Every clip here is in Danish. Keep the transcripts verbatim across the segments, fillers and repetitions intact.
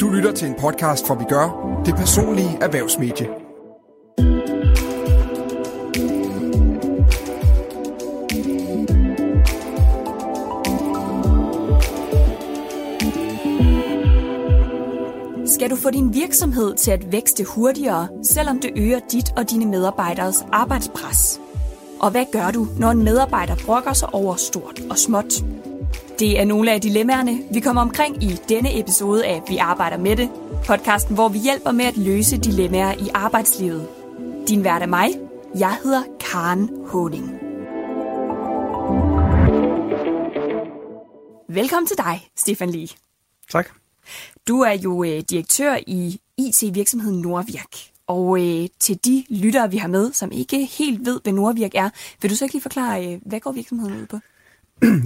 Du lytter til en podcast fra Vi Gør, det personlige erhvervsmedie. Skal du få din virksomhed til at vækste hurtigere, selvom det øger dit og dine medarbejderes arbejdspres? Og hvad gør du, når en medarbejder brokker sig over stort og småt? Det er nogle af dilemmaerne, vi kommer omkring i denne episode af Vi arbejder med det, podcasten, hvor vi hjælper med at løse dilemmaer i arbejdslivet. Din vært er mig. Jeg hedder Karen Haaning. Velkommen til dig, Stefan Lee. Tak. Du er jo øh, direktør i I T-virksomheden Nordværk. Og øh, til de lyttere, vi har med, som ikke helt ved, hvad Nordværk er, vil du så ikke lige forklare, øh, hvad går virksomheden ud på?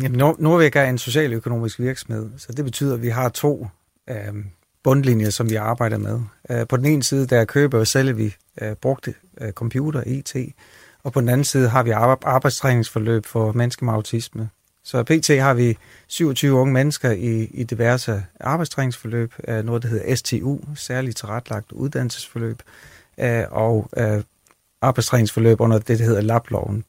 Jamen, Nordværk er en socialøkonomisk virksomhed, så det betyder, at vi har to øh, bundlinjer, som vi arbejder med. Øh, på den ene side, der køber og sælger vi øh, brugte øh, computer, I T, og på den anden side har vi arbejdstræningsforløb for mennesker med autisme. Så P T har vi syvogtyve unge mennesker i, i diverse arbejdstræningsforløb, øh, noget der hedder S T U, særligt tilrettelagt uddannelsesforløb, øh, og øh, arbejdstræningsforløb under det, der hedder L A B-loven.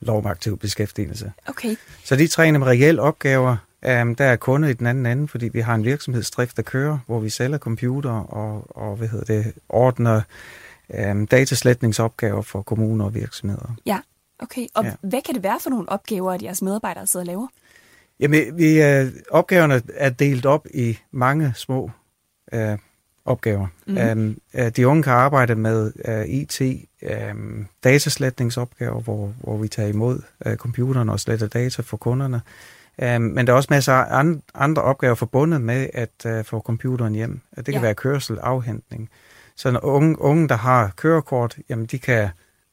Lov om aktiv beskæftigelse. Okay. Så de træner med reelle opgaver. Um, der er kunder i den anden ende, fordi vi har en virksomhedsdrift, der kører, hvor vi sælger computer og, og hvad hedder det, ordner um, datasletningsopgaver for kommuner og virksomheder. Ja, okay. Og ja. Hvad kan det være for nogle opgaver, at jeres medarbejdere sidder og laver? Jamen, vi, øh, opgaverne er delt op i mange små øh, opgaver. Mm. Um, de unge kan arbejde med uh, I T, um, datasletningsopgaver, hvor, hvor vi tager imod uh, computeren og sletter data for kunderne. Um, men der er også masser af and, andre opgaver forbundet med at uh, få computeren hjem. Det kan ja. være kørsel, afhentning. Så når unge, unge, der har kørekort, jamen de kan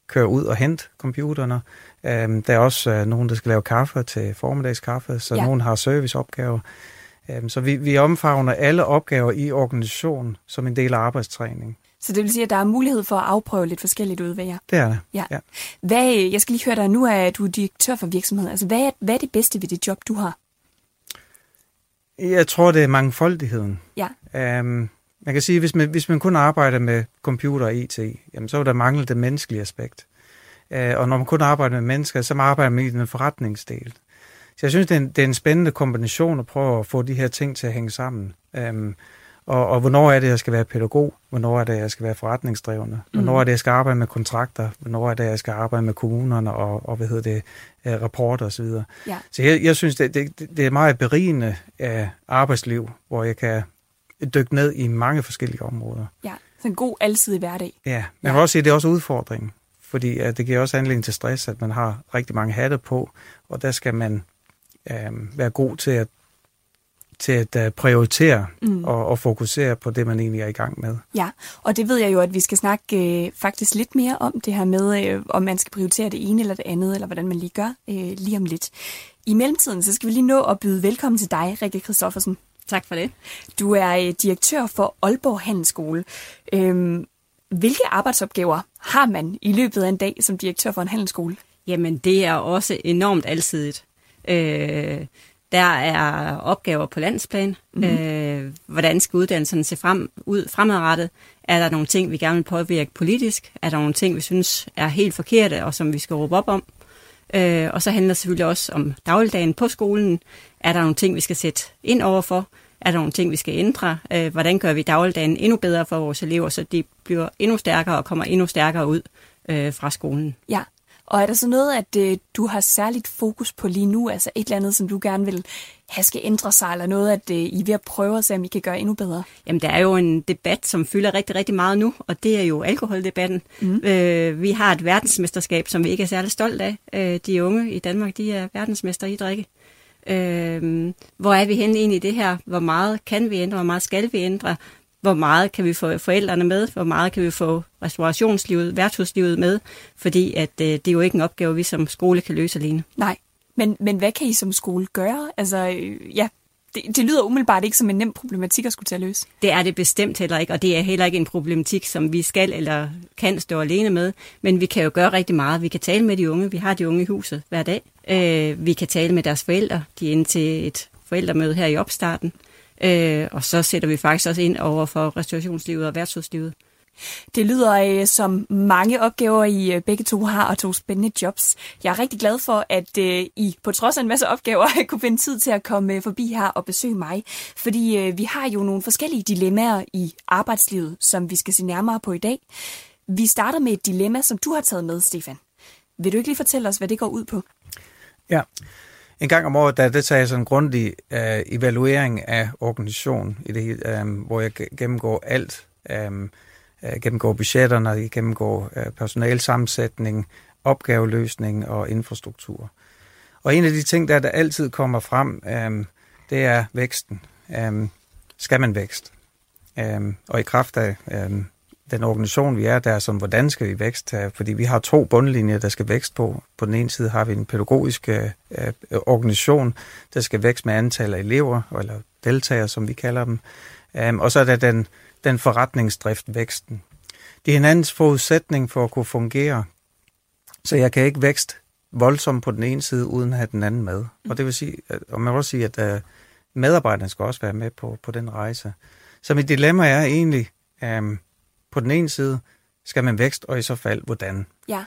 køre ud og hente computerne. Um, der er også uh, nogen, der skal lave kaffe til formiddagskaffe, så ja. nogen har serviceopgaver. Så vi, vi omfavner alle opgaver i organisationen som en del af arbejdstræning. Så det vil sige, at der er mulighed for at afprøve lidt forskelligt ud, hvad jeg... Det er det, ja. ja. Hvad, jeg skal lige høre dig, nu er du direktør for virksomheden. Altså, hvad, hvad er det bedste ved det job, du har? Jeg tror, det er mangfoldigheden. Ja. Øhm, man kan sige, at hvis man, hvis man kun arbejder med computer og I T, jamen, så vil der mangle det menneskelige aspekt. Øh, og når man kun arbejder med mennesker, så arbejder man i den forretningsdel. Så jeg synes, det er, en, det er en spændende kombination at prøve at få de her ting til at hænge sammen. Øhm, og, og hvornår er det, jeg skal være pædagog? Hvornår er det, jeg skal være forretningsdrivende? Hvornår er det, jeg skal arbejde med kontrakter? Hvornår er det, jeg skal arbejde med kommunerne og, og hvad hedder det, rapporter osv.? Ja. Så jeg, jeg synes, det, det, det er meget berigende af arbejdsliv, hvor jeg kan dykke ned i mange forskellige områder. Ja, så en god alsidig hverdag. Ja, man kan ja. også sige, at det er også udfordringen, fordi det giver også anledning til stress, at man har rigtig mange hatte på, og der skal man Øhm, være god til at, til at uh, prioritere mm. og, og fokusere på det, man egentlig er i gang med. Ja, og det ved jeg jo, at vi skal snakke øh, faktisk lidt mere om det her med, øh, om man skal prioritere det ene eller det andet, eller hvordan man lige gør øh, lige om lidt. I mellemtiden, så skal vi lige nå at byde velkommen til dig, Rikke Christoffersen. Tak for det. Du er øh, direktør for Aalborg Handelsskole. Øhm, hvilke arbejdsopgaver har man i løbet af en dag som direktør for en handelsskole? Jamen, det er også enormt alsidigt. Øh, der er opgaver på landsplan. Mm-hmm. Øh, hvordan skal uddannelserne se frem, ud fremadrettet? Er der nogle ting, vi gerne vil påvirke politisk? Er der nogle ting, vi synes er helt forkerte, og som vi skal råbe op om? Øh, og så handler det selvfølgelig også om dagligdagen på skolen. Er der nogle ting, vi skal sætte ind overfor? Er der nogle ting, vi skal ændre? Øh, hvordan gør vi dagligdagen endnu bedre for vores elever, så de bliver endnu stærkere og kommer endnu stærkere ud øh, fra skolen? Ja. Og er der så noget, at øh, du har særligt fokus på lige nu, altså et eller andet, som du gerne vil have skal ændre sig, eller noget, at øh, I er ved at prøve at se, om I kan gøre endnu bedre? Jamen, der er jo en debat, som fylder rigtig, rigtig meget nu, og det er jo alkoholdebatten. Mm. Øh, vi har et verdensmesterskab, som vi ikke er særlig stolt af. Øh, de unge i Danmark, de er verdensmester i drikke. Øh, hvor er vi henne egentlig i det her? Hvor meget kan vi ændre? Hvor meget skal vi ændre? Hvor meget kan vi få forældrene med? Hvor meget kan vi få restaurationslivet, værtshuslivet med? Fordi at, øh, det er jo ikke en opgave, vi som skole kan løse alene. Nej, men, men hvad kan I som skole gøre? Altså, ja, det, det lyder umiddelbart ikke som en nem problematik at skulle til at løse. Det er det bestemt heller ikke, og det er heller ikke en problematik, som vi skal eller kan stå alene med. Men vi kan jo gøre rigtig meget. Vi kan tale med de unge. Vi har de unge i huset hver dag. Øh, vi kan tale med deres forældre. De er inde til et forældremøde her i opstarten. Øh, og så sætter vi faktisk også ind over for restaurationslivet og værtshuslivet. Det lyder øh, som mange opgaver, I begge to har, og to spændende jobs. Jeg er rigtig glad for, at øh, I på trods af en masse opgaver kunne finde tid til at komme øh, forbi her og besøge mig. Fordi øh, vi har jo nogle forskellige dilemmaer i arbejdslivet, som vi skal se nærmere på i dag. Vi starter med et dilemma, som du har taget med, Stefan. Vil du ikke lige fortælle os, hvad det går ud på? Ja. En gang om året, der deltager en grundig uh, evaluering af organisationen, i det, um, hvor jeg gennemgår alt. Um, uh, gennemgår budgetterne, jeg gennemgår uh, personalsammensætning, opgaveløsning og infrastruktur. Og en af de ting, der, der altid kommer frem, um, det er væksten. Um, skal man vækst? Um, og i kraft af um, den organisation, vi er, der er sådan, hvordan skal vi vækste? Fordi vi har to bundlinjer, der skal vækst på. På den ene side har vi en pædagogisk øh, organisation, der skal vækst med antal af elever, eller deltagere, som vi kalder dem. Um, og så er der den, den forretningsdrift, væksten. Det er hinandens forudsætning for at kunne fungere. Så jeg kan ikke vækst voldsomt på den ene side, uden at have den anden med. Og det vil sige, og man vil også sige, at øh, medarbejderne skal også være med på, på den rejse. Så mit dilemma er egentlig... Øh, På den ene side skal man vækst, og i så fald, hvordan? Ja.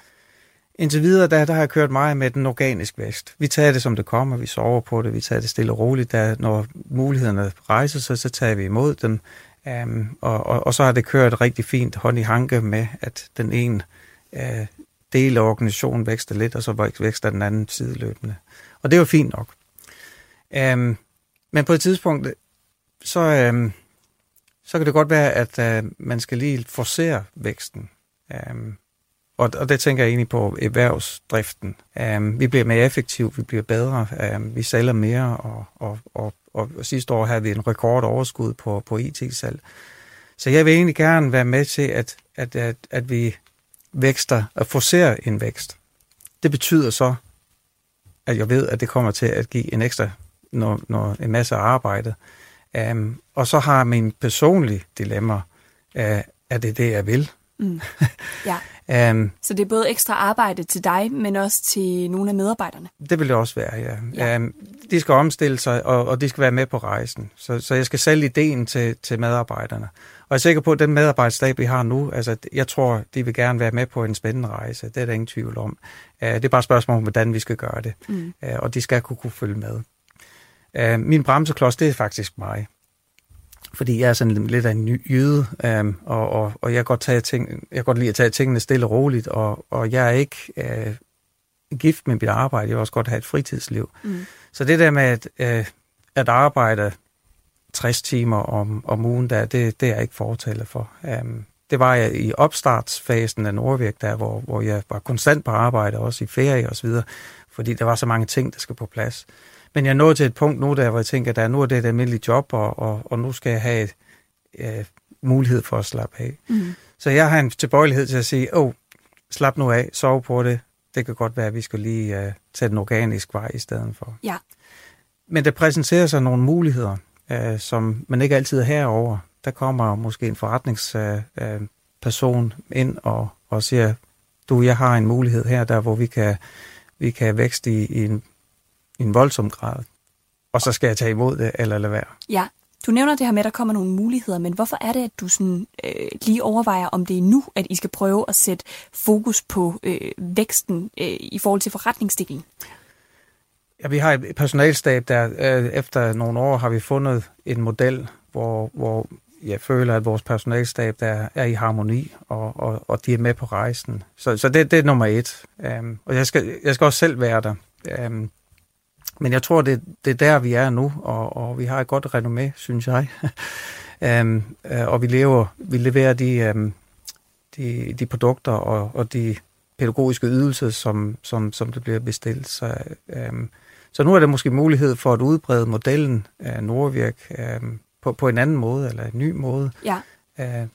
Indtil videre, der, der har jeg kørt meget med den organiske vækst. Vi tager det, som det kommer, vi sover på det, vi tager det stille og roligt. Der, når mulighederne rejser sig, så, så tager vi imod dem. Um, og, og, og så har det kørt rigtig fint hånd i hanke med, at den ene uh, del af organisationen vækster lidt, og så vækster den anden sideløbende. Og det var fint nok. Um, men på et tidspunkt, så... Um, så kan det godt være, at øh, man skal lige forcere væksten. Um, og, og det tænker jeg egentlig på erhvervsdriften. Um, vi bliver mere effektive, vi bliver bedre, um, vi sælger mere, og, og, og, og, og sidste år havde vi en rekordoverskud på, på I T-salg. Så jeg vil egentlig gerne være med til, at, at, at, at vi vækster og forcerer en vækst. Det betyder så, at jeg ved, at det kommer til at give en ekstra, når, når en masse arbejde. Um, og så har min personlige dilemma, uh, er det det, jeg vil? Mm. Ja. um, så det er både ekstra arbejde til dig, men også til nogle af medarbejderne? Det vil det også være, ja. ja. Um, de skal omstille sig, og, og de skal være med på rejsen. Så, så jeg skal sælge ideen til, til medarbejderne. Og jeg er sikker på, at den medarbejderstab, vi har nu, altså, jeg tror, de vil gerne være med på en spændende rejse. Det er der ingen tvivl om. Uh, det er bare et spørgsmål om, hvordan vi skal gøre det. Mm. Uh, og de skal kunne, kunne følge med. Min bremseklods, det er faktisk mig. Fordi jeg er sådan lidt af en ny jyde, øhm, og, og, og jeg kan godt tage ting, jeg kan godt lide at tage tingene stille og roligt, og, og jeg er ikke øh, gift med mit arbejde. Jeg vil også godt have et fritidsliv. Mm. Så det der med at, øh, at arbejde tres timer om, om ugen, der, det, det er jeg ikke fortæller for. Um, det var jeg i opstartsfasen af Nordværk, der, hvor, hvor jeg var konstant på arbejde, også i ferie osv., fordi der var så mange ting, der skal på plads. Men jeg nåede til et punkt nu, der, hvor jeg tænker, at der, nu er det et almindeligt job, og, og, og nu skal jeg have et, øh, mulighed for at slappe af. Mm. Så jeg har en tilbøjelighed til at sige, åh, slap nu af, sov på det. Det kan godt være, at vi skal lige øh, tage den organiske vej i stedet for. Ja. Men der præsenterer sig nogle muligheder, øh, som man ikke altid er herover. Der kommer måske en forretningsperson øh, ind og, og siger, du, jeg har en mulighed her, der hvor vi kan, vi kan vækste i, i en i en voldsom grad, og så skal jeg tage imod det, eller lade være. Ja, du nævner det her med, at der kommer nogle muligheder, men hvorfor er det, at du sådan, øh, lige overvejer, om det er nu, at I skal prøve at sætte fokus på øh, væksten øh, i forhold til forretningsdelen? Ja, vi har et personalstab, der øh, efter nogle år har vi fundet en model, hvor, hvor jeg føler, at vores personalstab der er i harmoni, og, og, og de er med på rejsen. Så, så det, det er nummer et. Um, og jeg skal, jeg skal også selv være der. Um, Men jeg tror, det, det er der, vi er nu, og, og vi har et godt renommé, synes jeg. øhm, øh, og vi, lever, vi leverer de, øhm, de, de produkter og, og de pædagogiske ydelser, som, som, som det bliver bestilt. Så, øhm, Så nu er der måske mulighed for at udbrede modellen af Nordværk øh, på, på en anden måde, eller en ny måde. Ja. Æh,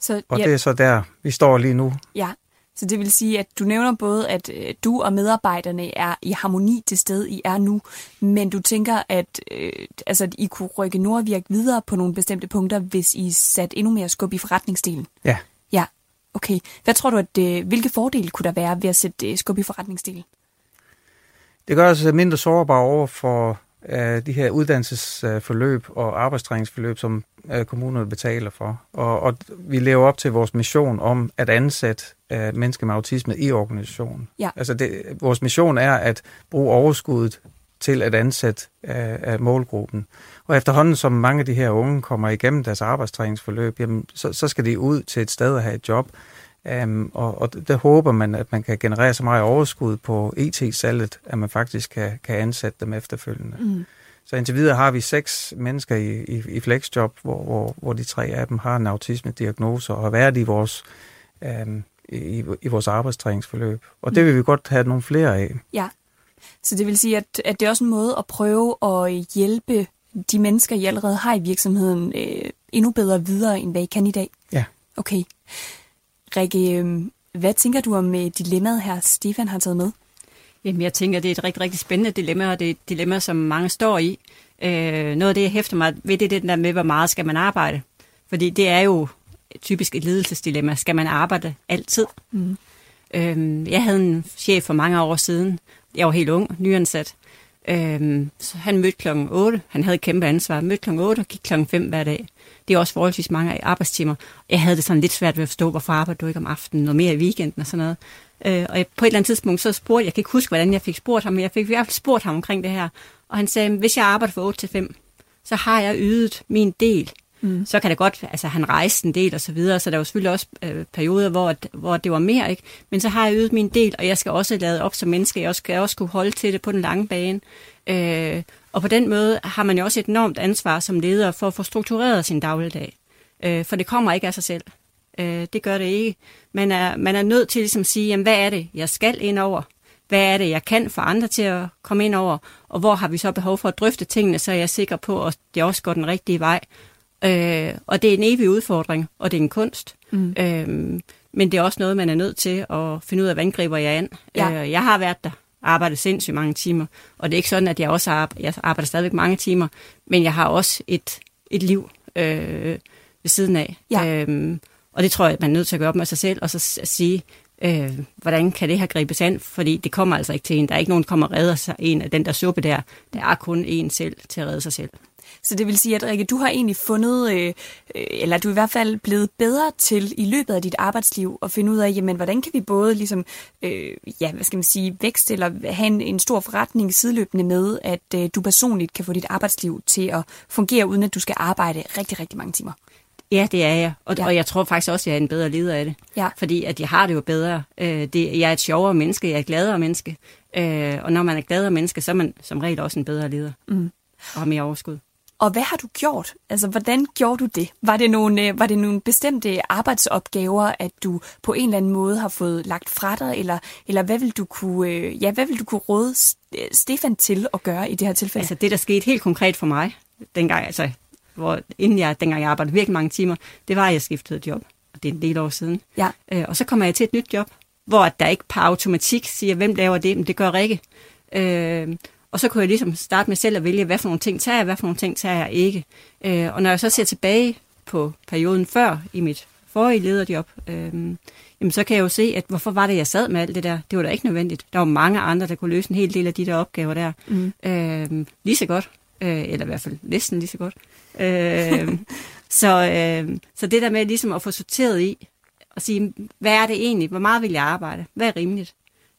så, og ja. Det er så der, vi står lige nu. Ja, så det vil sige, at du nævner både, at øh, du og medarbejderne er i harmoni til sted, I er nu, men du tænker, at, øh, altså, at I kunne rykke Nordværk videre på nogle bestemte punkter, hvis I satte endnu mere skub i forretningsdelen. Ja. Ja, okay. Hvad tror du, at øh, hvilke fordele kunne der være ved at sætte øh, skub i forretningsdelen? Det gør os mindre sårbare over for øh, de her uddannelsesforløb og arbejdstræningsforløb, som øh, kommunerne betaler for. Og, og vi lever op til vores mission om at ansætte øh, mennesker med autisme i organisationen. Ja. Altså det, vores mission er at bruge overskuddet til at ansætte øh, målgruppen. Og efterhånden, som mange af de her unge kommer igennem deres arbejdstræningsforløb, jamen, så, så skal de ud til et sted og have et job. Um, og, og der håber man, at man kan generere så meget overskud på E T-salget, at man faktisk kan, kan ansætte dem efterfølgende. Mm. Så indtil videre har vi seks mennesker i, i, i flexjob, hvor, hvor, hvor de tre af dem har en autisme-diagnose og har været i vores, um, i, i vores arbejdstræningsforløb. Og mm. det vil vi godt have nogle flere af. Ja, så det vil sige, at, at det er også en måde at prøve at hjælpe de mennesker, I allerede har i virksomheden, øh, endnu bedre videre, end hvad I kan i dag. Ja. Okay. Rikke, hvad tænker du om dilemmaet her, Stefan har taget med? Jamen, jeg tænker, det er et rigtig, rigtig spændende dilemma, og det er et dilemma, som mange står i. Øh, noget af det, jeg hæfter mig ved, det er det der med, hvor meget skal man arbejde? Fordi det er jo typisk et ledelsesdilemma. Skal man arbejde altid? Mm. Øh, jeg havde en chef for mange år siden. Jeg var helt ung, nyansat. Øh, så han mødte klokken otte. Han havde et kæmpe ansvar. Mødte klokken otte og gik klokken fem hver dag. Det er også forholdsvis mange arbejdstimer. Jeg havde det sådan lidt svært ved at forstå, hvorfor arbejder du ikke om aftenen, noget mere i weekenden og sådan noget. Øh, og jeg, på et eller andet tidspunkt så spurgte jeg, jeg kan ikke huske, hvordan jeg fik spurgt ham, men jeg fik i hvert fald spurgt ham omkring det her. Og han sagde, hvis jeg arbejder fra otte til fem, så har jeg ydet min del. Mm. Så kan det godt, altså han rejste en del og så videre, så der var selvfølgelig også øh, perioder, hvor, hvor det var mere, ikke? Men så har jeg ydet min del, og jeg skal også lade op som menneske, jeg skal også kunne holde til det på den lange bane. Øh, Og på den måde har man jo også et enormt ansvar som leder for at få struktureret sin dagligdag. Øh, for det kommer ikke af sig selv. Øh, det gør det ikke. Man er, man er nødt til ligesom at sige, jamen, hvad er det, jeg skal ind over? Hvad er det, jeg kan få andre til at komme ind over? Og hvor har vi så behov for at drøfte tingene, så jeg er sikker på, at det også går den rigtige vej? Øh, og det er en evig udfordring, og det er en kunst. Mm. Øh, men det er også noget, man er nødt til at finde ud af, hvordan griber jeg an? Ja. Øh, jeg har været der. Arbejder sindssygt mange timer, og det er ikke sådan, at jeg også arbejder, jeg arbejder stadigvæk mange timer, men jeg har også et, et liv øh, ved siden af. Ja. Øhm, og det tror jeg, man er nødt til at gøre op med sig selv, og så sige, øh, hvordan kan det her gribes an, fordi det kommer altså ikke til en. Der er ikke nogen, der kommer og redder sig en af den der suppe der. Der er kun en selv til at redde sig selv. Så det vil sige, at Rikke, du har egentlig fundet, øh, eller du er i hvert fald blevet bedre til i løbet af dit arbejdsliv at finde ud af, jamen, hvordan kan vi både ligesom, øh, ja, hvad skal man sige, vækst eller have en, en stor forretning sideløbende med, at øh, du personligt kan få dit arbejdsliv til at fungere, uden at du skal arbejde rigtig, rigtig mange timer. Ja, det er jeg, og, ja. og jeg tror faktisk også, at jeg er en bedre leder af det, ja. Fordi at jeg har det jo bedre. Øh, det, jeg er et sjovere menneske, jeg er et gladere menneske, øh, og når man er et gladere menneske, så er man som regel også en bedre leder mm. og har mere overskud. Og hvad har du gjort? Altså, hvordan gjorde du det? Var det nogle, var det nogle bestemte arbejdsopgaver, at du på en eller anden måde har fået lagt fra dig, eller, eller hvad vil du kunne, ja, hvad vil du kunne råde Stefan til at gøre i det her tilfælde? Altså, det der skete helt konkret for mig, dengang, altså, hvor, inden jeg, dengang jeg arbejdede virkelig mange timer, det var, at jeg skiftede job, og det er en del år siden. Ja. Øh, og så kommer jeg til et nyt job, hvor der ikke på automatik siger, hvem laver det, men det gør Rikke. Øh, Og så kunne jeg ligesom starte med selv at vælge, hvad for nogle ting tager jeg, hvad for nogle ting tager jeg ikke. Øh, og når jeg så ser tilbage på perioden før i mit forrige lederjob, øh, jamen så kan jeg jo se, at hvorfor var det, jeg sad med alt det der? Det var da ikke nødvendigt. Der var mange andre, der kunne løse en hel del af de der opgaver der. Mm. Øh, lige så godt. Øh, eller i hvert fald næsten lige så godt. Øh, så, øh, så det der med ligesom at få sorteret i, og sige, hvad er det egentlig? Hvor meget vil jeg arbejde? Hvad er rimeligt?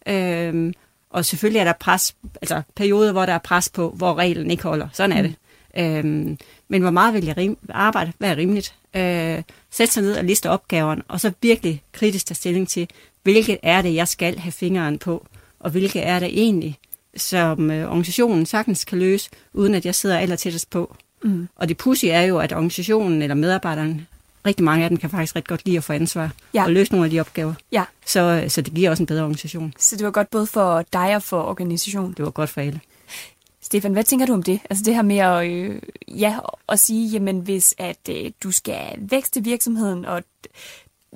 Øh, Og selvfølgelig er der pres, altså perioder, hvor der er pres på, hvor reglen ikke holder. Sådan er det. Øhm, men hvor meget vil jeg rim- arbejde? Hvad er rimeligt? Øh, sæt sig ned og liste opgaverne, og så virkelig kritisk tage stilling til, hvilket er det, jeg skal have fingeren på, og hvilket er det egentlig, som øh, organisationen sagtens kan løse, uden at jeg sidder allertættest på. Mm. Og det pudsige er jo, at organisationen eller medarbejderen rigtig mange af dem kan faktisk ret godt lide at få ansvar ja. og løse nogle af de opgaver. Ja. Så, så det giver også en bedre organisation. Så det var godt både for dig og for organisationen? Det var godt for alle. Stefan, hvad tænker du om det? Altså det her med at, øh, ja, at sige, jamen hvis at, øh, du skal vækste virksomheden, og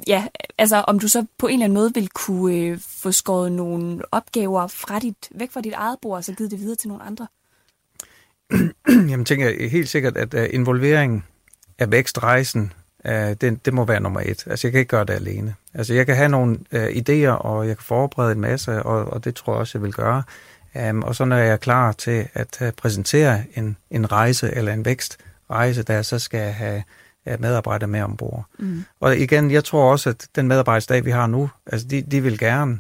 ja, altså om du så på en eller anden måde vil kunne øh, få skåret nogle opgaver fra dit, væk fra dit eget bord, og så givet det videre til nogle andre? Jamen tænker jeg helt sikkert, at uh, involvering af vækstrejsen, uh, det, det må være nummer et. Altså jeg kan ikke gøre det alene. Altså jeg kan have nogle uh, idéer, og jeg kan forberede en masse, og, og det tror jeg også, jeg vil gøre. Um, og så når jeg er klar til at uh, præsentere en, en rejse eller en vækstrejse, der så skal jeg have uh, medarbejdere med ombord. Mm. Og igen, jeg tror også, at den medarbejdersdag, vi har nu, altså de, de vil gerne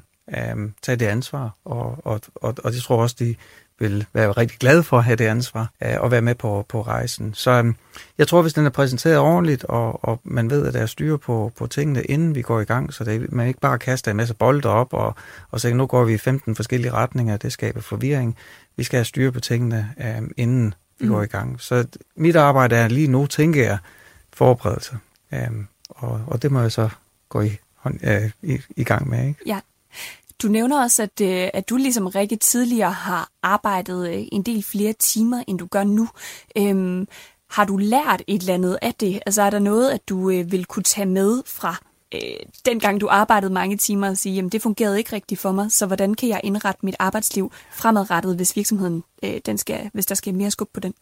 um, tage det ansvar, og, og, og, og det tror også, de vil være rigtig glade for at have det ansvar uh, og være med på, på rejsen. Så um, jeg tror, hvis den er præsenteret ordentligt, og, og man ved, at der er styr på, på tingene, inden vi går i gang, så det, man ikke bare kaster en masse bolde op og, og siger, nu går vi i femten forskellige retninger, det skaber forvirring. Vi skal have styr på tingene, um, inden vi mm. går i gang. Så mit arbejde er lige nu, tænker jeg, forberedelse. Um, og, og det må jeg så gå i, hånd, uh, i, i gang med, ikke? Ja. Du nævner også, at, at du ligesom Rikke tidligere har arbejdet en del flere timer, end du gør nu. Øhm, har du lært et eller andet af det? Altså er der noget, at du øh, vil kunne tage med fra øh, dengang, du arbejdede mange timer og sige, jamen det fungerede ikke rigtigt for mig, så hvordan kan jeg indrette mit arbejdsliv fremadrettet, hvis virksomheden, øh, den skal, hvis der skal mere skub på den?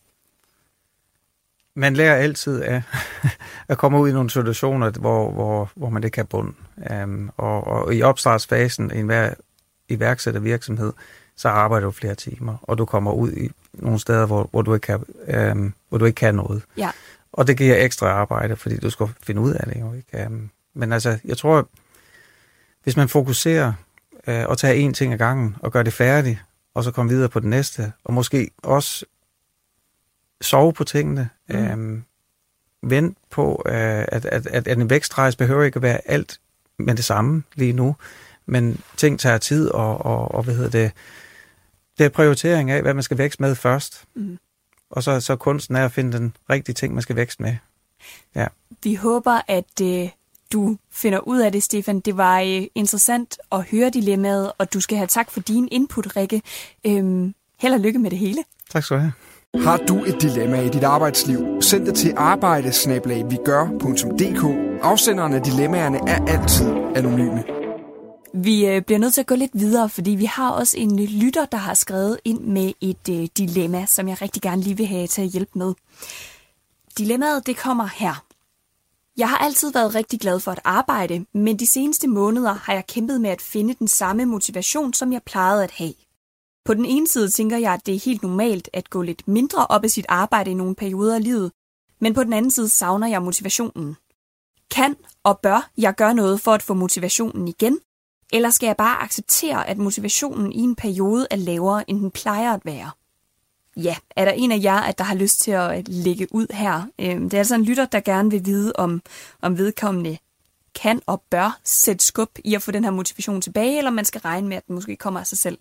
Man lærer altid af at komme ud i nogle situationer, hvor, hvor, hvor man ikke kan bunde. Um, og, og i opstartsfasen i enhver iværksættervirksomhed, så arbejder du flere timer, og du kommer ud i nogle steder, hvor, hvor, du, ikke kan, um, hvor du ikke kan noget. Ja. Og det giver ekstra arbejde, fordi du skal finde ud af det. Jo, ikke? Um, men altså, jeg tror, hvis man fokuserer uh, og tager én ting ad gangen, og gør det færdigt, og så kommer videre på det næste, og måske også sove på tingene, mm. øhm, vent på, øh, at, at, at en vækstrejse behøver ikke at være alt med det samme lige nu, men ting tager tid, og, og, og hvad hedder det, det er prioritering af, hvad man skal vækste med først, mm. og så, så kunsten er at finde den rigtige ting, man skal vækste med. Ja. Vi håber, at øh, du finder ud af det, Stefan. Det var øh, interessant at høre dilemmaet, og du skal have tak for din input, Rikke. Øhm, held og lykke med det hele. Tak skal du have. Har du et dilemma i dit arbejdsliv? Send det til arbejde bindestreg vigør punktum d k. Afsenderen af dilemmaerne er altid anonyme. Vi bliver nødt til at gå lidt videre, fordi vi har også en lytter, der har skrevet ind med et dilemma, som jeg rigtig gerne lige vil have til at hjælpe med. Dilemmaet, det kommer her. Jeg har altid været rigtig glad for at arbejde, men de seneste måneder har jeg kæmpet med at finde den samme motivation, som jeg plejede at have. På den ene side tænker jeg, at det er helt normalt at gå lidt mindre op i sit arbejde i nogle perioder af livet, men på den anden side savner jeg motivationen. Kan og bør jeg gøre noget for at få motivationen igen, eller skal jeg bare acceptere, at motivationen i en periode er lavere, end den plejer at være? Ja, er der en af jer, at der har lyst til at lægge ud her? Det er altså en lytter, der gerne vil vide, om, om vedkommende kan og bør sætte skub i at få den her motivation tilbage, eller man skal regne med, at den måske kommer af sig selv.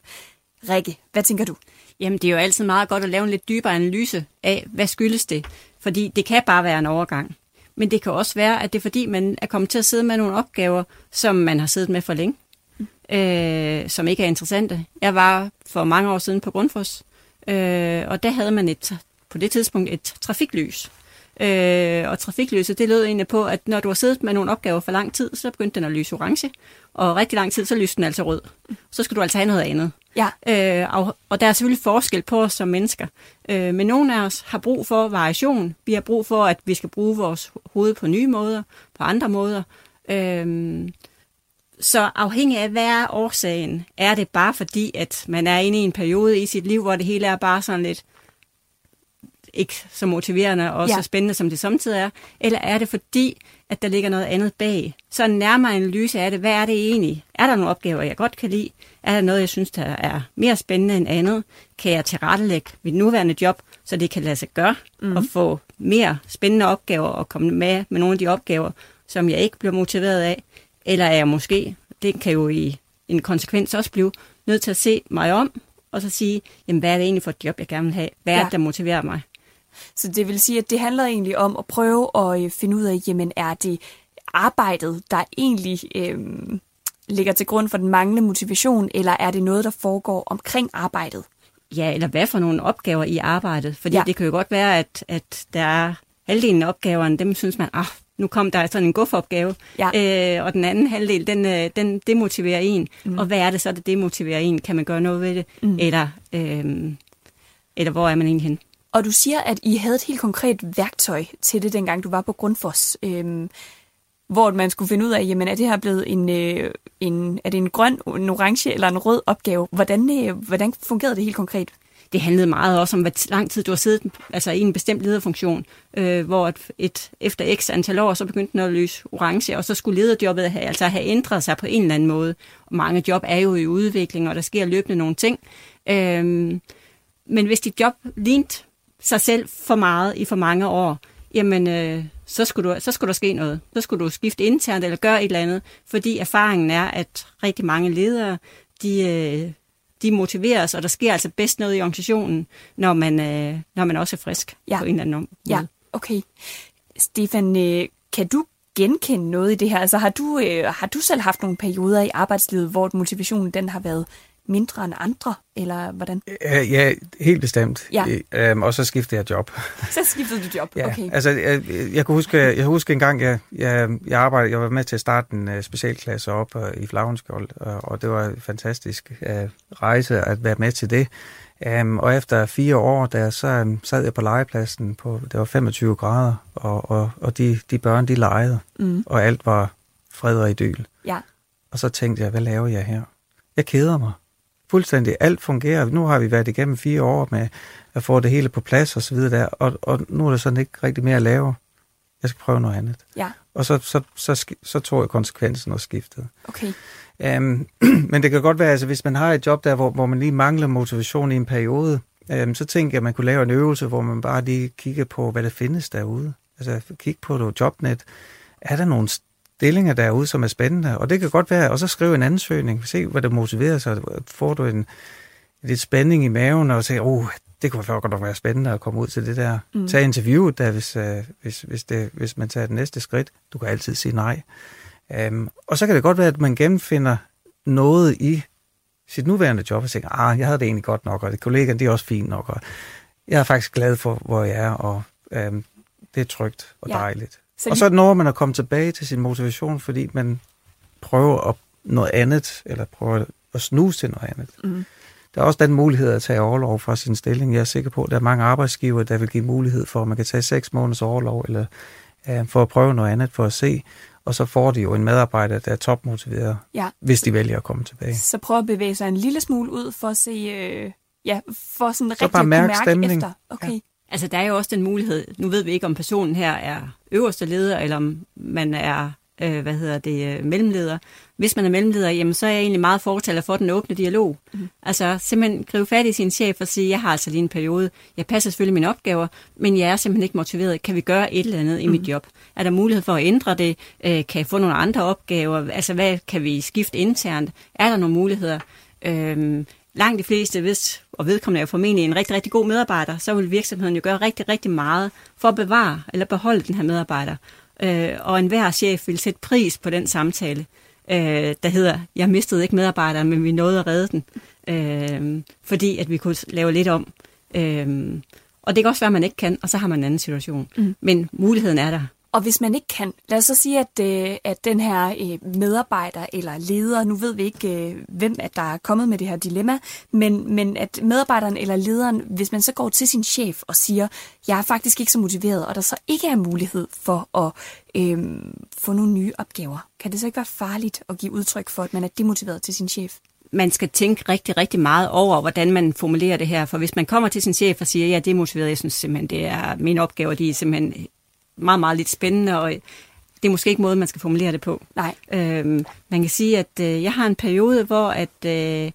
Rikke, hvad tænker du? Jamen, det er jo altid meget godt at lave en lidt dybere analyse af, hvad skyldes det? Fordi det kan bare være en overgang. Men det kan også være, at det er fordi, man er kommet til at sidde med nogle opgaver, som man har siddet med for længe, øh, som ikke er interessante. Jeg var for mange år siden på Grundfos, øh, og der havde man et, på det tidspunkt et trafiklys. Øh, og trafiklyset, det lød egentlig på, at når du har siddet med nogle opgaver for lang tid, så begyndte den at lyse orange, og rigtig lang tid, så lyste den altså rød. Så skal du altså have noget andet. Ja. Øh, og, og der er selvfølgelig forskel på os som mennesker, øh, men nogle af os har brug for variation. Vi har brug for, at vi skal bruge vores hoved på nye måder, på andre måder. Øh, så afhængig af, hvad er årsagen? Er det bare fordi, at man er inde i en periode i sit liv, hvor det hele er bare sådan lidt ikke så motiverende og ja. så spændende, som det samtidig er, eller er det fordi, at der ligger noget andet bag? Så en nærmere analyse af det, hvad er det egentlig? Er der nogle opgaver, jeg godt kan lide? Er der noget, jeg synes, der er mere spændende end andet? Kan jeg tilrettelægge mit nuværende job, så det kan lade sig gøre mm. og få mere spændende opgaver og komme med med nogle af de opgaver, som jeg ikke bliver motiveret af? Eller er jeg måske, det kan jo i en konsekvens også blive, nødt til at se mig om og så sige, jamen, hvad er det egentlig for et job, jeg gerne vil have? Hvad er det, der motiverer mig? Så det vil sige, at det handler egentlig om at prøve at finde ud af, jamen er det arbejdet, der egentlig øh, ligger til grund for den manglende motivation, eller er det noget, der foregår omkring arbejdet? Ja, eller hvad for nogle opgaver i arbejdet? Fordi ja. Det kan jo godt være, at, at der er halvdelen af opgaverne, dem synes man, ah, nu kom der sådan en gufopgave, ja. øh, og den anden halvdel, den, den demotiverer en. Mm. Og hvad er det så, der demotiverer en? Kan man gøre noget ved det? Mm. Eller, øh, eller hvor er man egentlig hen? Og du siger, at I havde et helt konkret værktøj til det, dengang du var på Grundfos. Øh, hvor man skulle finde ud af, jamen er det her blevet en, øh, en, er det en grøn, en orange eller en rød opgave? Hvordan, øh, hvordan fungerede det helt konkret? Det handlede meget også om, hvor lang tid du har siddet altså i en bestemt lederfunktion, øh, hvor et, et, efter x antal år, så begyndte den at løse orange, og så skulle lederjobbet have, altså have ændret sig på en eller anden måde. Og mange job er jo i udvikling, og der sker løbende nogle ting. Øh, men hvis dit job lignede sig selv for meget i for mange år, jamen... Øh, Så skulle, du, så skulle der ske noget. Så skulle du skifte internt eller gøre et eller andet, fordi erfaringen er, at rigtig mange ledere, de, de motiveres, og der sker altså bedst noget i organisationen, når man, når man også er frisk ja. På en eller anden måde. Ja, okay. Stefan, kan du genkende noget i det her? Altså, har, du, har du selv haft nogle perioder i arbejdslivet, hvor motivationen den har været mindre end andre, eller hvordan? Ja, helt bestemt. Ja. Øhm, og så skiftede jeg job. Så skiftede du job, okay. Ja, altså, jeg, jeg kan huske, jeg husker en gang, jeg, jeg, jeg arbejdede, jeg var med til at starte en uh, specialklasse op uh, i Flauenskjold, og, og det var en fantastisk uh, rejse at være med til det. Um, og efter fire år, der, så um, sad jeg på legepladsen, på, det var femogtyve grader, og, og, og de, de børn, de legede, mm. og alt var fred og idyl. Ja. Og så tænkte jeg, hvad laver jeg her? Jeg keder mig. Fuldstændig alt fungerer. Nu har vi været igennem fire år med at få det hele på plads og så videre der, og, og nu er der sådan ikke rigtig mere at lave. Jeg skal prøve noget andet. Ja. Og så, så, så, så tog jeg konsekvensen og skiftede. Okay. Um, men det kan godt være, altså hvis man har et job der, hvor, hvor man lige mangler motivation i en periode, um, så tænker jeg, at man kunne lave en øvelse, hvor man bare lige kigger på, hvad der findes derude. Altså kig på det jobnet. Er der nogle stillinger derude, som er spændende, og det kan godt være, og så skriv en ansøgning, se hvad der motiverer sig, får du en lidt spænding i maven, og sige, oh, det kunne godt nok være spændende at komme ud til det der, mm. tag interviewet der, hvis, hvis, hvis, det, hvis man tager det næste skridt, du kan altid sige nej. Um, og så kan det godt være, at man genfinder noget i sit nuværende job, og tænker, ah, jeg havde det egentlig godt nok, og kollegaen, det er også fint nok, og jeg er faktisk glad for, hvor jeg er, og um, det er trygt og dejligt. Ja. Så lige... Og så når man er kommet tilbage til sin motivation, fordi man prøver at noget andet, eller prøver at snuse til noget andet. Mm. Der er også den mulighed at tage overlov fra sin stilling. Jeg er sikker på, at der er mange arbejdsgivere, der vil give mulighed for, at man kan tage seks måneders overlov, eller øh, for at prøve noget andet, for at se. Og så får de jo en medarbejder, der er topmotiveret, ja. Hvis de vælger at komme tilbage. Så prøv at bevæge sig en lille smule ud, for at se, øh, ja, for sådan rigtig at mærke stemning. Efter. Okay. Ja. Altså, der er jo også den mulighed, nu ved vi ikke, om personen her er øverste leder, eller om man er, øh, hvad hedder det, mellemleder. Hvis man er mellemleder, jamen, så er jeg egentlig meget fortaler for den åbne dialog. Mm. Altså, simpelthen gribe fat i sin chef og sige, jeg har altså lige en periode, jeg passer selvfølgelig mine opgaver, men jeg er simpelthen ikke motiveret. Kan vi gøre et eller andet i mm. mit job? Er der mulighed for at ændre det? Øh, kan jeg få nogle andre opgaver? Altså, hvad kan vi skifte internt? Er der nogle muligheder? Øh, Langt de fleste, hvis, og vedkommende er formentlig en rigtig, rigtig god medarbejder, så vil virksomheden jo gøre rigtig, rigtig meget for at bevare eller beholde den her medarbejder. Øh, og enhver chef vil sætte pris på den samtale, øh, der hedder, jeg mistede ikke medarbejderen, men vi nåede at redde den, øh, fordi at vi kunne lave lidt om. Øh, og det kan også være, at man ikke kan, og så har man en anden situation. Mm. Men muligheden er der. Og hvis man ikke kan, lad os så sige, at, at den her medarbejder eller leder, nu ved vi ikke, hvem at der er kommet med det her dilemma, men, men at medarbejderen eller lederen, hvis man så går til sin chef og siger, jeg er faktisk ikke så motiveret, og der så ikke er mulighed for at øhm, få nogle nye opgaver, kan det så ikke være farligt at give udtryk for, at man er demotiveret til sin chef? Man skal tænke rigtig, rigtig meget over, hvordan man formulerer det her, for hvis man kommer til sin chef og siger, jeg er demotiveret, jeg synes simpelthen, det er mine opgaver, de er simpelthen... meget, meget lidt spændende, og det er måske ikke måden, man skal formulere det på. Nej. Øhm, man kan sige, at øh, jeg har en periode, hvor at, øh,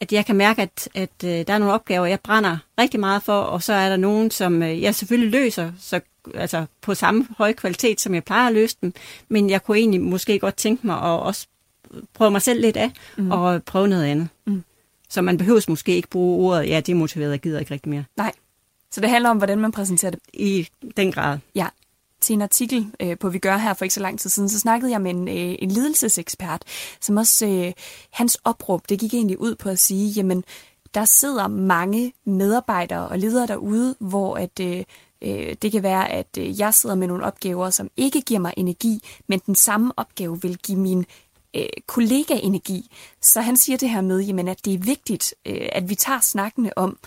at jeg kan mærke, at, at øh, der er nogle opgaver, jeg brænder rigtig meget for, og så er der nogen, som øh, jeg selvfølgelig løser så, altså på samme høje kvalitet, som jeg plejer at løse dem, men jeg kunne egentlig måske godt tænke mig at også prøve mig selv lidt af, mm. og prøve noget andet. Mm. Så man behøves måske ikke bruge ordet, ja, det er motiveret, jeg gider ikke rigtig mere. Nej. Så det handler om, hvordan man præsenterer det. I den grad. Ja. Til en artikel øh, på Vi Gør her for ikke så lang tid siden, så snakkede jeg med en, øh, en ledelsesekspert, som også, øh, hans opråb, det gik egentlig ud på at sige, jamen, der sidder mange medarbejdere og ledere derude, hvor at, øh, øh, det kan være, at øh, jeg sidder med nogle opgaver, som ikke giver mig energi, men den samme opgave vil give min øh, kollega energi. Så han siger det her med, jamen, at det er vigtigt, øh, at vi tager snakkene om,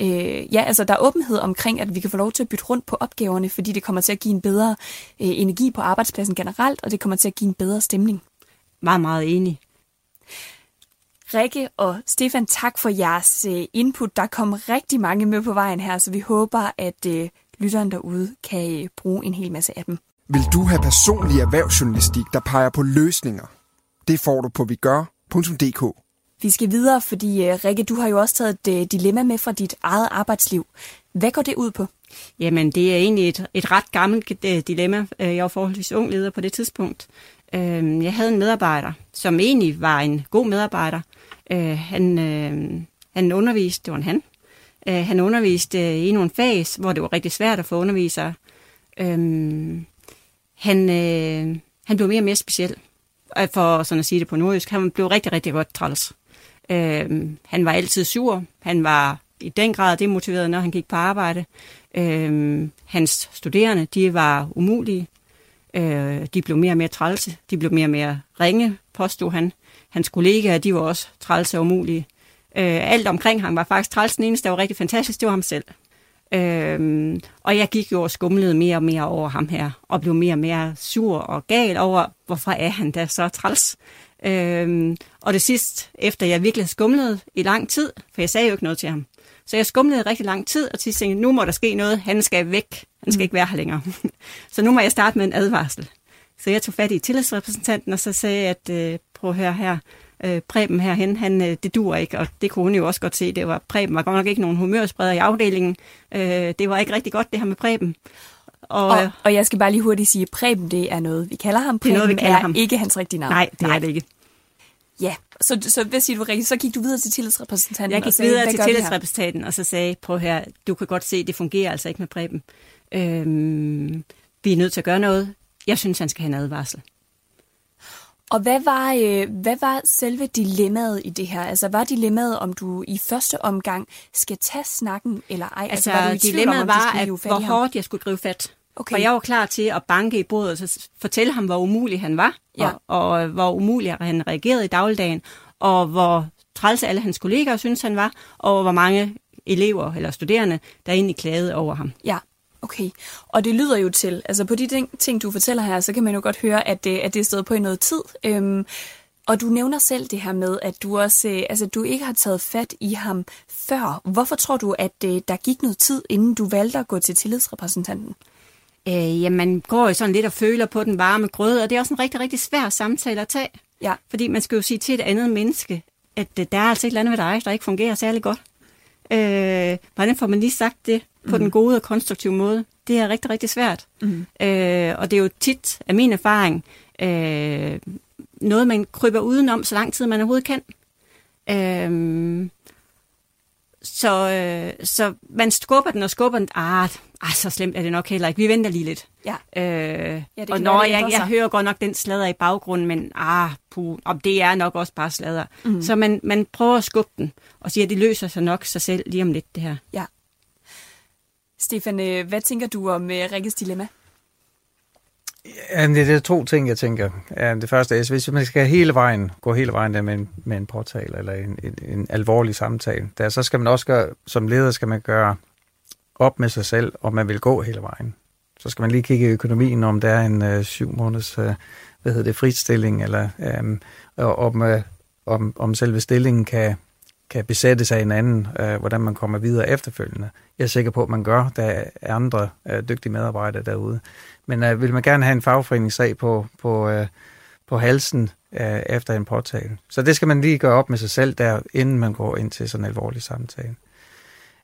Øh, ja, altså der er åbenhed omkring, at vi kan få lov til at bytte rundt på opgaverne, fordi det kommer til at give en bedre øh, energi på arbejdspladsen generelt, og det kommer til at give en bedre stemning. Meget, meget enig. Rikke og Stefan, tak for jeres øh, input. Der kom rigtig mange med på vejen her, så vi håber, at øh, lytteren derude kan øh, bruge en hel masse af dem. Vil du have personlig erhvervsjournalistik, der peger på løsninger? Det får du på vigør punktum d k. Vi skal videre, fordi Rikke, du har jo også taget et dilemma med fra dit eget arbejdsliv. Hvad går det ud på? Jamen, det er egentlig et, et ret gammelt dilemma. Jeg var forholdsvis ung leder på det tidspunkt. Jeg havde en medarbejder, som egentlig var en god medarbejder. Han, han underviste, det var han, han underviste i nogle fag, hvor det var rigtig svært at få undervisere. Han, han blev mere og mere speciel, for sådan at sige det på nordjysk. Han blev rigtig, rigtig godt træls. Øhm, han var altid sur. Han var i den grad demotiveret, når han gik på arbejde. Øhm, hans studerende, de var umulige. Øh, de blev mere og mere trælse. De blev mere og mere ringe, påstod han. Hans kollegaer, de var også trælse og umulige. Øh, alt omkring ham var faktisk træls. Den eneste, der var rigtig fantastisk, det var ham selv. Øh, og jeg gik jo og skumlede mere og mere over ham her, og blev mere og mere sur og gal over, hvorfor er han da så træls? Øhm, og det sidste, efter jeg virkelig skumlede i lang tid, for jeg sagde jo ikke noget til ham, så jeg skumlede rigtig lang tid, og til sidst tænkte, nu må der ske noget, han skal væk, han skal ikke være her længere. Så nu må jeg starte med en advarsel. Så jeg tog fat i tillidsrepræsentanten, og så sagde jeg, at øh, prøv at høre her, øh, Preben herhen, han, øh, det dur ikke, og det kunne hun jo også godt se, det var Preben var godt nok ikke nogen humørspreder i afdelingen, øh, det var ikke rigtig godt det her med Preben. Og, og, og jeg skal bare lige hurtigt sige, Preben, det er noget, vi kalder ham. Preben det er, noget, vi kalder er ham. Ikke hans rigtige navn. Nej, det Nej. er det ikke. Ja, så, så hvad siger du rigtigt? Så gik du videre til tillidsrepræsentanten? Jeg gik og sagde, videre til tillidsrepræsentanten, og så sagde, prøv her, du kan godt se, det fungerer altså ikke med Preben. Øhm, vi er nødt til at gøre noget. Jeg synes, han skal have en advarsel. Og hvad var, øh, hvad var selve dilemmaet i det her? Altså, var dilemmaet, om du i første omgang skal tage snakken eller ej? Altså, altså var du i dilemmaet om, var, at, hvor hårdt jeg skulle gribe fat. Okay. Og jeg var klar til at banke i bordet og fortælle ham, hvor umulig han var, ja. og, og hvor umulig han reagerede i dagligdagen, og hvor træls alle hans kollegaer synes han var, og hvor mange elever eller studerende, der egentlig klagede over ham. Ja. Okay, og det lyder jo til, altså på de ting, du fortæller her, så kan man jo godt høre, at det, at det er stået på i noget tid. Øhm, og du nævner selv det her med, at du også, øh, altså du ikke har taget fat i ham før. Hvorfor tror du, at øh, der gik noget tid, inden du valgte at gå til tillidsrepræsentanten? Øh, ja, man går jo sådan lidt og føler på den varme grød, og det er også en rigtig, rigtig svær samtale at tage. Ja. Fordi man skal jo sige til et andet menneske, at øh, der er altså et eller andet ved dig, der ikke fungerer særlig godt. Øh, hvordan får man lige sagt det på mm. den gode og konstruktive måde? Det er rigtig, rigtig svært. Mm. Øh, og det er jo tit, af min erfaring, øh, noget, man kryber udenom, så lang tid man overhovedet kan. Øh, så, øh, så man skubber den og skubber den. Ah, så slemt er det nok heller ikke. Vi venter lige lidt. Ja. Øh, ja, og når jeg, jeg, jeg hører godt nok den sladder i baggrunden, men ah, puh, om det er nok også bare sladder. Mm. Så man, man prøver at skubbe den og siger, at det løser sig nok sig selv lige om lidt, det her. Ja. Stefan, hvad tænker du om Rikkes dilemma? Ja, det er to ting, jeg tænker. Det første er, hvis man skal hele vejen, gå hele vejen der med en, med en påtale eller en, en, en alvorlig samtale, der, så skal man også gøre, som leder skal man gøre op med sig selv, om man vil gå hele vejen. Så skal man lige kigge i økonomien, om der er en øh, syv måneders øh, hvad hedder det, fristilling, eller øh, om, øh, om, om selve stillingen kan... kan besættes af hinanden, øh, hvordan man kommer videre efterfølgende. Jeg er sikker på, at man gør. Der er andre øh, dygtige medarbejdere derude. Men øh, vil man gerne have en fagforeningssag på, på, øh, på halsen øh, efter en påtale? Så det skal man lige gøre op med sig selv, der, inden man går ind til sådan en alvorlig samtale.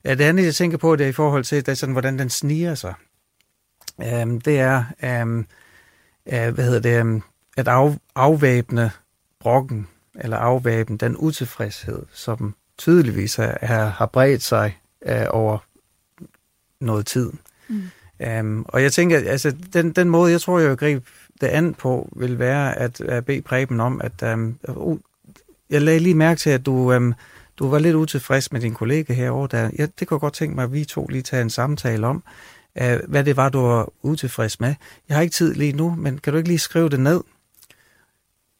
Ja, det andet, jeg tænker på, det er i forhold til, det er sådan, hvordan den sniger sig. Øh, det er øh, øh, hvad hedder det, øh, at af, afvæbne brokken, eller afvæbne den utilfredshed, som tydeligvis er, er, har bredt sig øh, over noget tid. Mm. Um, og jeg tænker, altså den, den måde, jeg tror, jeg vil gribe det an på, vil være at, at bede Preben om, at um, uh, jeg lagde lige mærke til, at du, um, du var lidt utilfreds med din kollega herovre. Der. Ja, det kunne jeg godt tænke mig, at vi to lige tager en samtale om, uh, hvad det var, du var utilfreds med. Jeg har ikke tid lige nu, men kan du ikke lige skrive det ned?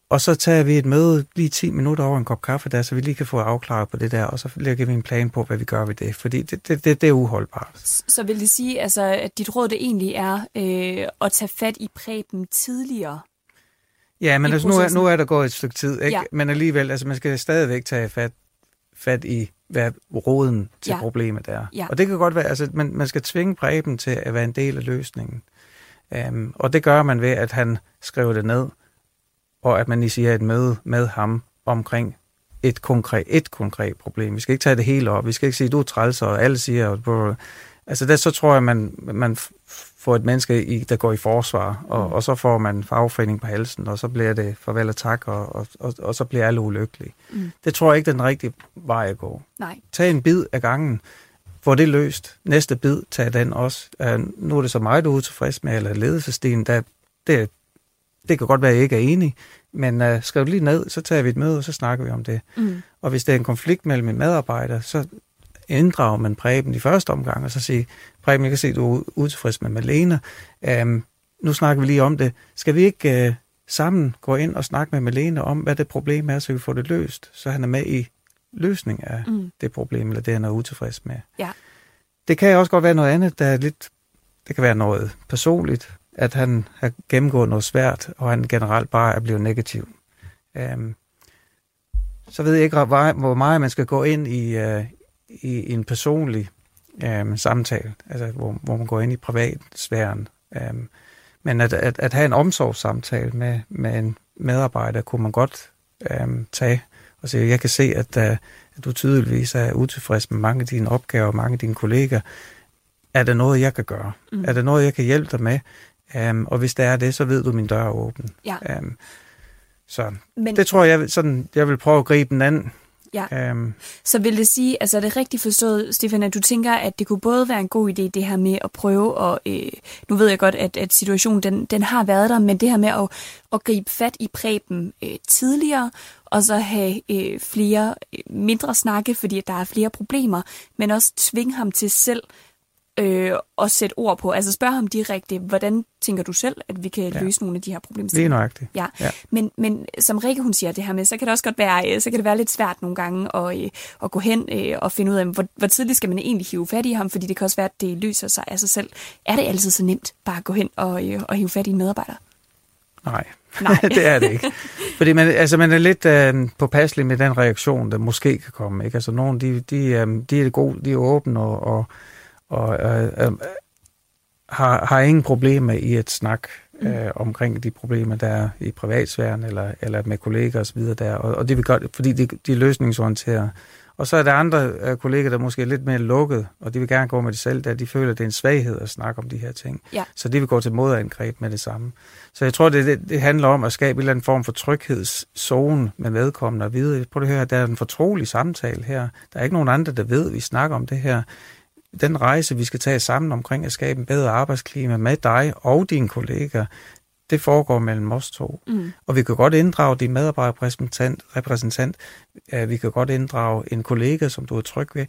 Og så tager vi et møde lige ti minutter over en kop kaffe der, så vi lige kan få afklaret på det der, og så lægger vi en plan på, hvad vi gør ved det, fordi det, det, det, det er uholdbart. Så vil det sige, altså, at dit råd det egentlig er øh, at tage fat i Preben tidligere? Ja, men altså, nu, er, nu er der gået et stykke tid, ikke? Ja. Men alligevel, altså, man skal stadigvæk tage fat, fat i, hvad roden til ja. problemet er. Ja. Og det kan godt være, altså man, man skal tvinge Preben til at være en del af løsningen. Um, og det gør man ved, at han skriver det ned, og at man i siger et møde med ham omkring et konkret, et konkret problem. Vi skal ikke tage det hele op. Vi skal ikke sige, du er trælser, og alle siger... Altså, der, så tror jeg, man, man får et menneske, i, der går i forsvar, og, og så får man fagforening på halsen, og så bliver det farvel og tak, og, og, og, og så bliver alle ulykkelige. Mm. Det tror jeg ikke, det er den rigtige vej at gå. Nej. Tag en bid af gangen. Få det løst. Næste bid, tag den også. Uh, nu er det så meget, du er utilfreds med, eller ledelsesstilen, der... Det, Det kan godt være, at jeg ikke er enig, men uh, skriv lige ned, så tager vi et møde, og så snakker vi om det. Mm. Og hvis der er en konflikt mellem en medarbejder, så inddrager man Preben i første omgang, og så siger, Preben, jeg kan se, at du er utilfreds med Malene. Um, nu snakker vi lige om det. Skal vi ikke uh, sammen gå ind og snakke med Malene om, hvad det problem er, så vi får det løst, så han er med i løsning af mm. det problem, eller det, han er utilfreds med. Ja. Det kan også godt være noget andet, der er lidt, det kan være noget personligt, at han har gennemgået noget svært, og han generelt bare er blevet negativ. Um, så ved jeg ikke, hvor meget man skal gå ind i, uh, i en personlig um, samtale, altså hvor, hvor man går ind i privatsfæren. Um, men at, at, at have en omsorgssamtale med, med en medarbejder, kunne man godt um, tage og sige, jeg kan se, at, uh, at du tydeligvis er utilfreds med mange af dine opgaver, mange af dine kolleger. Er der noget, jeg kan gøre? Mm. Er der noget, jeg kan hjælpe dig med? Um, og hvis der er det, så ved du, min dør er åben. Ja. Um, så men, det tror jeg, sådan, jeg vil prøve at gribe den anden. Ja. Um, så vil det sige, altså er det rigtigt forstået, Stefan, at du tænker, at det kunne både være en god idé, det her med at prøve, og øh, nu ved jeg godt, at, at situationen den, den har været der, men det her med at, at gribe fat i Preben øh, tidligere, og så have øh, flere mindre snakke, fordi der er flere problemer, men også tvinge ham til selv, Øh, og sætte ord på. Altså spørg ham direkte, hvordan tænker du selv, at vi kan ja. løse nogle af de her problemstillinger? Det er nøjagtigt. Ja. ja. Men, men som Rikke, hun siger det her med, så kan det også godt være, så kan det være lidt svært nogle gange at, at gå hen og finde ud af, hvor, hvor tidligt skal man egentlig hive fat i ham, fordi det kan også være, at det løser sig af sig selv. Er det altid så nemt bare at gå hen og, og hive fat i en medarbejder? Nej, Nej. det er det ikke. Fordi man, altså, man er lidt øh, påpasselig med den reaktion, der måske kan komme. Ikke? Altså nogen, de, de, øh, de er gode, de er åbne og, og og øh, øh, har, har ingen problemer i at snakke øh, omkring de problemer, der er i privatsfæren eller, eller med kolleger osv. Der, og, og det vil gøre, fordi de, de er løsningsorienterede. Og så er der andre øh, kolleger, der måske er lidt mere lukket, og de vil gerne gå med det selv, der de føler, at det er en svaghed at snakke om de her ting. Ja. Så de vil gå til modangreb med det samme. Så jeg tror, det, det, det handler om at skabe en eller anden form for tryghedszone med vedkommende og vide, prøv at høre, der er en fortrolig samtale her. Der er ikke nogen andre, der ved, at vi snakker om det her. Den rejse, vi skal tage sammen omkring at skabe en bedre arbejdsklima med dig og dine kolleger, det foregår mellem os to. Mm. Og vi kan godt inddrage din medarbejderrepræsentant, vi kan godt inddrage en kollega, som du er tryg ved.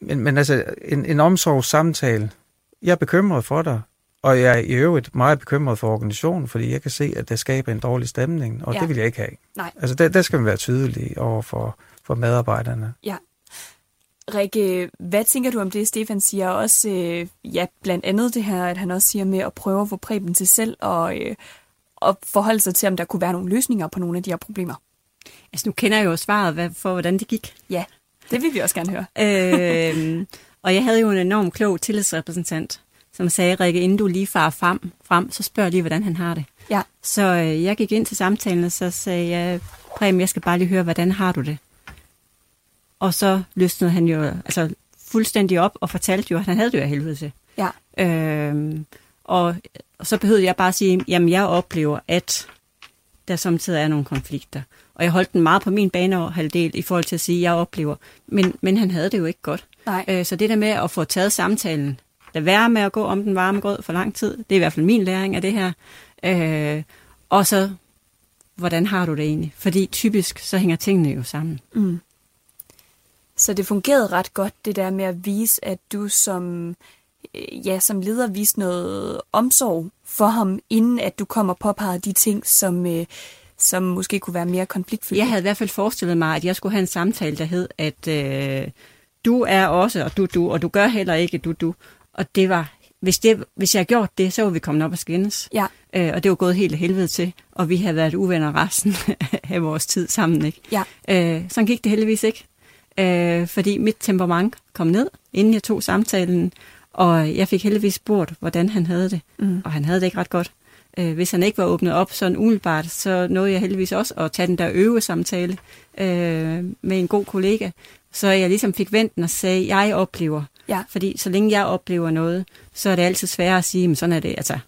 Men, men altså, en, en omsorgssamtale, jeg er bekymret for dig, og jeg er i øvrigt meget bekymret for organisationen, fordi jeg kan se, at det skaber en dårlig stemning, og ja. det vil jeg ikke have. Nej. Altså, der, der skal man være tydelig over for, for medarbejderne. Ja. Rikke, hvad tænker du om det, Stefan siger også, øh, ja, blandt andet det her, at han også siger med at prøve at få Preben til selv og, øh, og forholde sig til, om der kunne være nogle løsninger på nogle af de her problemer? Altså, nu kender jeg jo svaret for, hvordan det gik. Ja, det vil vi også gerne høre. øh, og jeg havde jo en enorm klog tillidsrepræsentant, som sagde, Rikke, inden du lige farer frem, frem så spørg lige, hvordan han har det. Ja. Så øh, jeg gik ind til samtalen, og så sagde jeg, Preben, jeg skal bare lige høre, hvordan har du det? Og så løsnede han jo altså, fuldstændig op og fortalte jo, at han havde det jo af helvede til. Ja. Øhm, og, og så behøvede jeg bare at sige, jamen jeg oplever, at der samtidig er nogle konflikter. Og jeg holdt den meget på min banehalvdel i forhold til at sige, at jeg oplever. Men, men han havde det jo ikke godt. Øh, så det der med at få taget samtalen, lad være med at gå om den varme grød for lang tid. Det er i hvert fald min læring af det her. Øh, og så, hvordan har du det egentlig? Fordi typisk, så hænger tingene jo sammen. Mm. Så det fungerede ret godt, det der med at vise, at du som, ja, som leder viste noget omsorg for ham, inden at du kommer og påpeger de ting, som, øh, som måske kunne være mere konfliktfyldte. Jeg havde i hvert fald forestillet mig, at jeg skulle have en samtale, der hed, at øh, du er også, og du, du, og du gør heller ikke, du, du. Og det var, hvis, det, hvis jeg havde gjort det, så var vi kommet op og skændes. Ja. Øh, og det var gået helt af helvede til, og vi havde været uvenner resten af vores tid sammen, ikke? Ja. Øh, sådan gik det heldigvis ikke. Øh, fordi mit temperament kom ned, inden jeg tog samtalen, og jeg fik heldigvis spurgt, hvordan han havde det, mm. og han havde det ikke ret godt. Øh, hvis han ikke var åbnet op sådan umiddelbart, så nåede jeg heldigvis også at tage den der øvesamtale øh, med en god kollega, så jeg ligesom fik vendt den og sagde, jeg oplever. Ja. Fordi så længe jeg oplever noget, så er det altid sværere at sige, men sådan er det, altså,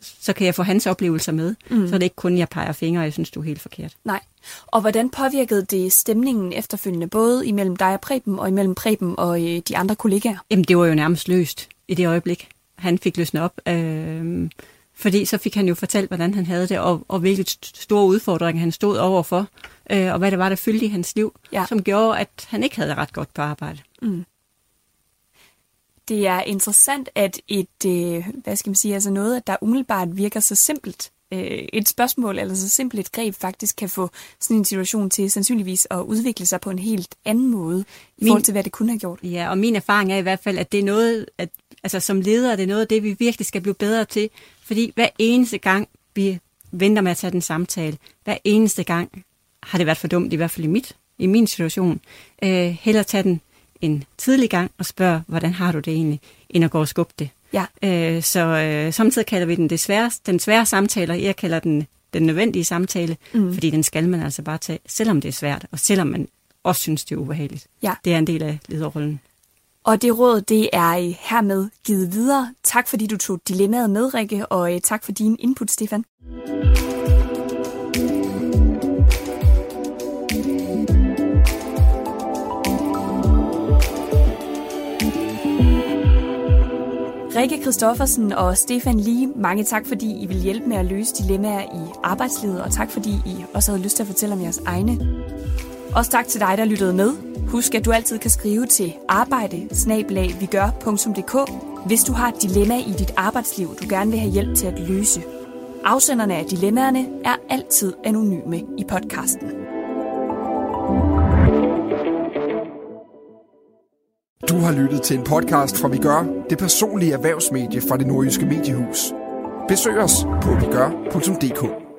så kan jeg få hans oplevelser med. Mm. Så er det ikke kun, jeg peger fingre, og jeg synes, du er helt forkert. Nej. Og hvordan påvirkede det stemningen efterfølgende, både imellem dig og Preben, og imellem Preben og øh, de andre kollegaer? Jamen, det var jo nærmest løst i det øjeblik. Han fik løsnet op, øh, fordi så fik han jo fortalt, hvordan han havde det, og, og hvilke store udfordringer han stod overfor, øh, og hvad det var, der fyldte i hans liv, ja. Som gjorde, at han ikke havde ret godt på arbejde. Mm. Det er interessant, at et, øh, hvad skal man sige, altså noget, der umiddelbart virker så simpelt, øh, et spørgsmål eller så simpelt et greb faktisk kan få sådan en situation til sandsynligvis at udvikle sig på en helt anden måde i min, forhold til, hvad det kunne have gjort. Ja, og min erfaring er i hvert fald, at det er noget, at, altså som ledere, det er noget af det, vi virkelig skal blive bedre til, fordi hver eneste gang, vi venter med at tage den samtale, hver eneste gang har det været for dumt, i hvert fald i, mit, i min situation, øh, hellere tage den en tidlig gang og spørge, hvordan har du det egentlig, end at gå og skubbe det. Ja. Øh, så øh, samtidig kalder vi den, det svære, den svære samtale, og jeg kalder den den nødvendige samtale, mm. fordi den skal man altså bare tage, selvom det er svært, og selvom man også synes, det er ubehageligt. Ja. Det er en del af lederrollen. Og det råd, det er hermed givet videre. Tak fordi du tog dilemmaet med, Rikke, og øh, tak for din input, Stefan. Rikke Christoffersen og Stefan Lie, mange tak, fordi I vil hjælpe med at løse dilemmaer i arbejdslivet, og tak, fordi I også havde lyst til at fortælle om jeres egne. Også tak til dig, der lyttede med. Husk, at du altid kan skrive til arbejde bindestreg vigør punktum d k, hvis du har et dilemma i dit arbejdsliv, du gerne vil have hjælp til at løse. Afsenderne af dilemmaerne er altid anonyme i podcasten. Du har lyttet til en podcast fra Vi Gør, det personlige erhvervsmedie fra det nordjyske mediehus. Besøg os på vigør punktum d k.